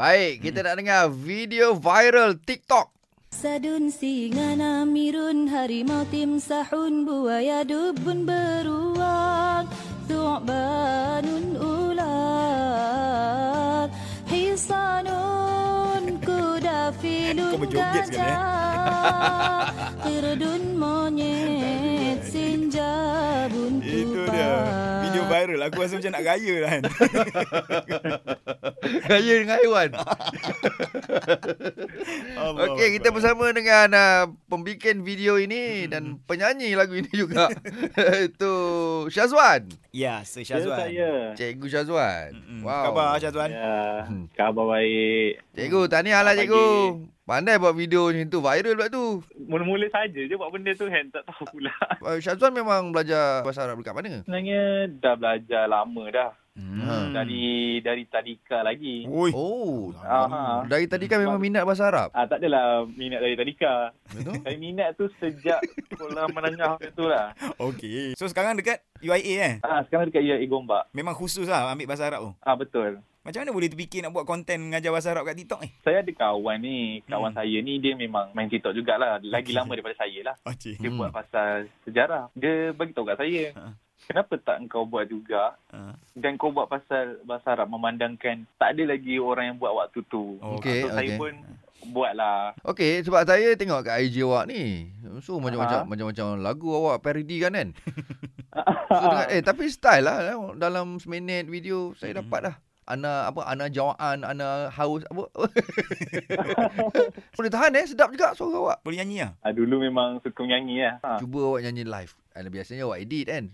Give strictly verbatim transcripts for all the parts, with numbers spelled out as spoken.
Baik, kita hmm. nak dengar video viral TikTok. Sadun singana mirun harimau timsahun buaya dubun beruang thu'banun ular hisanun kuda filun gajah kirdun monyet sinjabun tupa. Itu dia. Viral. Aku rasa macam nak gaya lah kan. Gaya dengan haiwan. Okey, kita bersama dengan uh, pembikin video ini hmm. dan penyanyi lagu ini juga. Itu Syazwan. Ya, saya Syazwan. Ya, Cikgu Syazwan. Hmm. Wow. Khabar Syazwan? Ya, khabar baik. Cikgu, tahniah lah cikgu. Pandai buat video macam tu, viral pula tu. Mula-mula saja je buat benda tu kan, tak tahu pula. Syazwan memang belajar bahasa Arab dekat mana? Sebenarnya dah belajar lama dah. Hmm. Dari dari tadika lagi. Oi. Oh. Aha. Dari tadika memang minat bahasa Arab? Ah, tak adalah minat dari tadika. Betul? Saya minat tu sejak sekolah menengah tu lah. Okey. So sekarang dekat U I A eh? Ah, sekarang dekat U I A Gombak. Memang khusus lah ambil bahasa Arab tu? Ah, betul. Macam mana boleh terfikir nak buat konten mengajar bahasa Arab kat TikTok ni? Saya ada kawan ni. Kawan hmm. saya ni dia memang main TikTok jugalah. Lagi lama daripada saya lah. Okay. Dia hmm. buat pasal sejarah. Dia bagi tahu kat saya. Ha. Kenapa tak kau buat juga? Ha. Dan kau buat pasal bahasa Arab memandangkan tak ada lagi orang yang buat waktu tu. Okay, so, okay. Saya pun buatlah. Okey, sebab saya tengok kat I G awak ni. So macam-macam ha? macam-macam lagu awak parody kan kan? So, dengan, eh tapi style lah. Dalam seminit video saya hmm. dapat dah. Ana apa ana jawaan ana haus apa boleh tahan eh sedap juga suara awak. Boleh nyanyi ah? Ah dulu memang suka nyanyi ah. Ha. Cuba awak nyanyi live. Ala biasanya awak edit kan.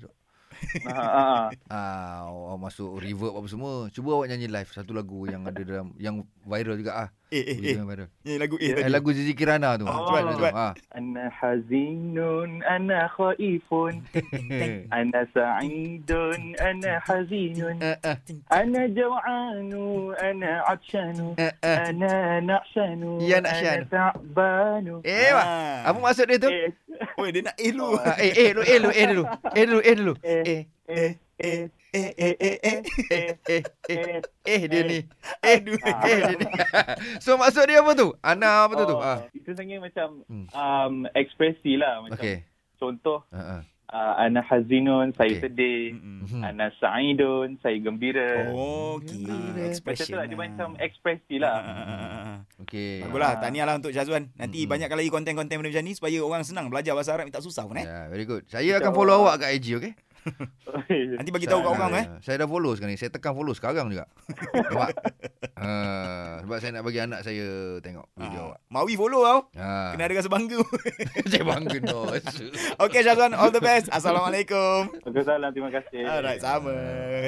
Ha ha. Ah masuk reverb apa semua. Cuba awak nyanyi live satu lagu yang ada dalam yang viral juga ah. Eh eh eh. Nyanyi lagu eh tadi. Lagu Zikir Rana tu. Cuba cuba. Ana hazinun ana khaifun. Ana sa'idun ana hazinun. Ana jaw'anu ana 'atshanu. Ana na'shanu. Ana ta'banu. Eh apa maksud dia tu? Oi dia nak eh lu. Eh eh lu eh lu eh lu. Eh lu eh lu. Eh eh eh. Eh eh eh eh eh eh eh eh dia ni eh dia ni. So maksud dia apa tu? Ana apa tu tu? Itu sangat macam ekspresi lah macam contoh ana hazinun saya sedih, ana sa'idun saya gembira. Oh gila ekspresi. Dia macam ekspresi lah. Okey. Baguslah, tahniahlah untuk Syazwan. Nanti banyakkan lagi konten-konten macam ni supaya orang senang belajar bahasa Arab tak susah pun eh. Ya, very good. Saya akan follow awak kat I G okey. Nanti bagi tahu kat orang eh. Saya dah follow sekarang ni. Saya tekan follow sekarang juga. Nampak? Uh, sebab saya nak bagi anak saya tengok video uh, awak. MAWI follow tau. Uh. Kena ada rasa bangga. Saya bangga doh. Okey Syazwan, all the best. Assalamualaikum. Waalaikumsalam. Terima kasih. Alright, sama.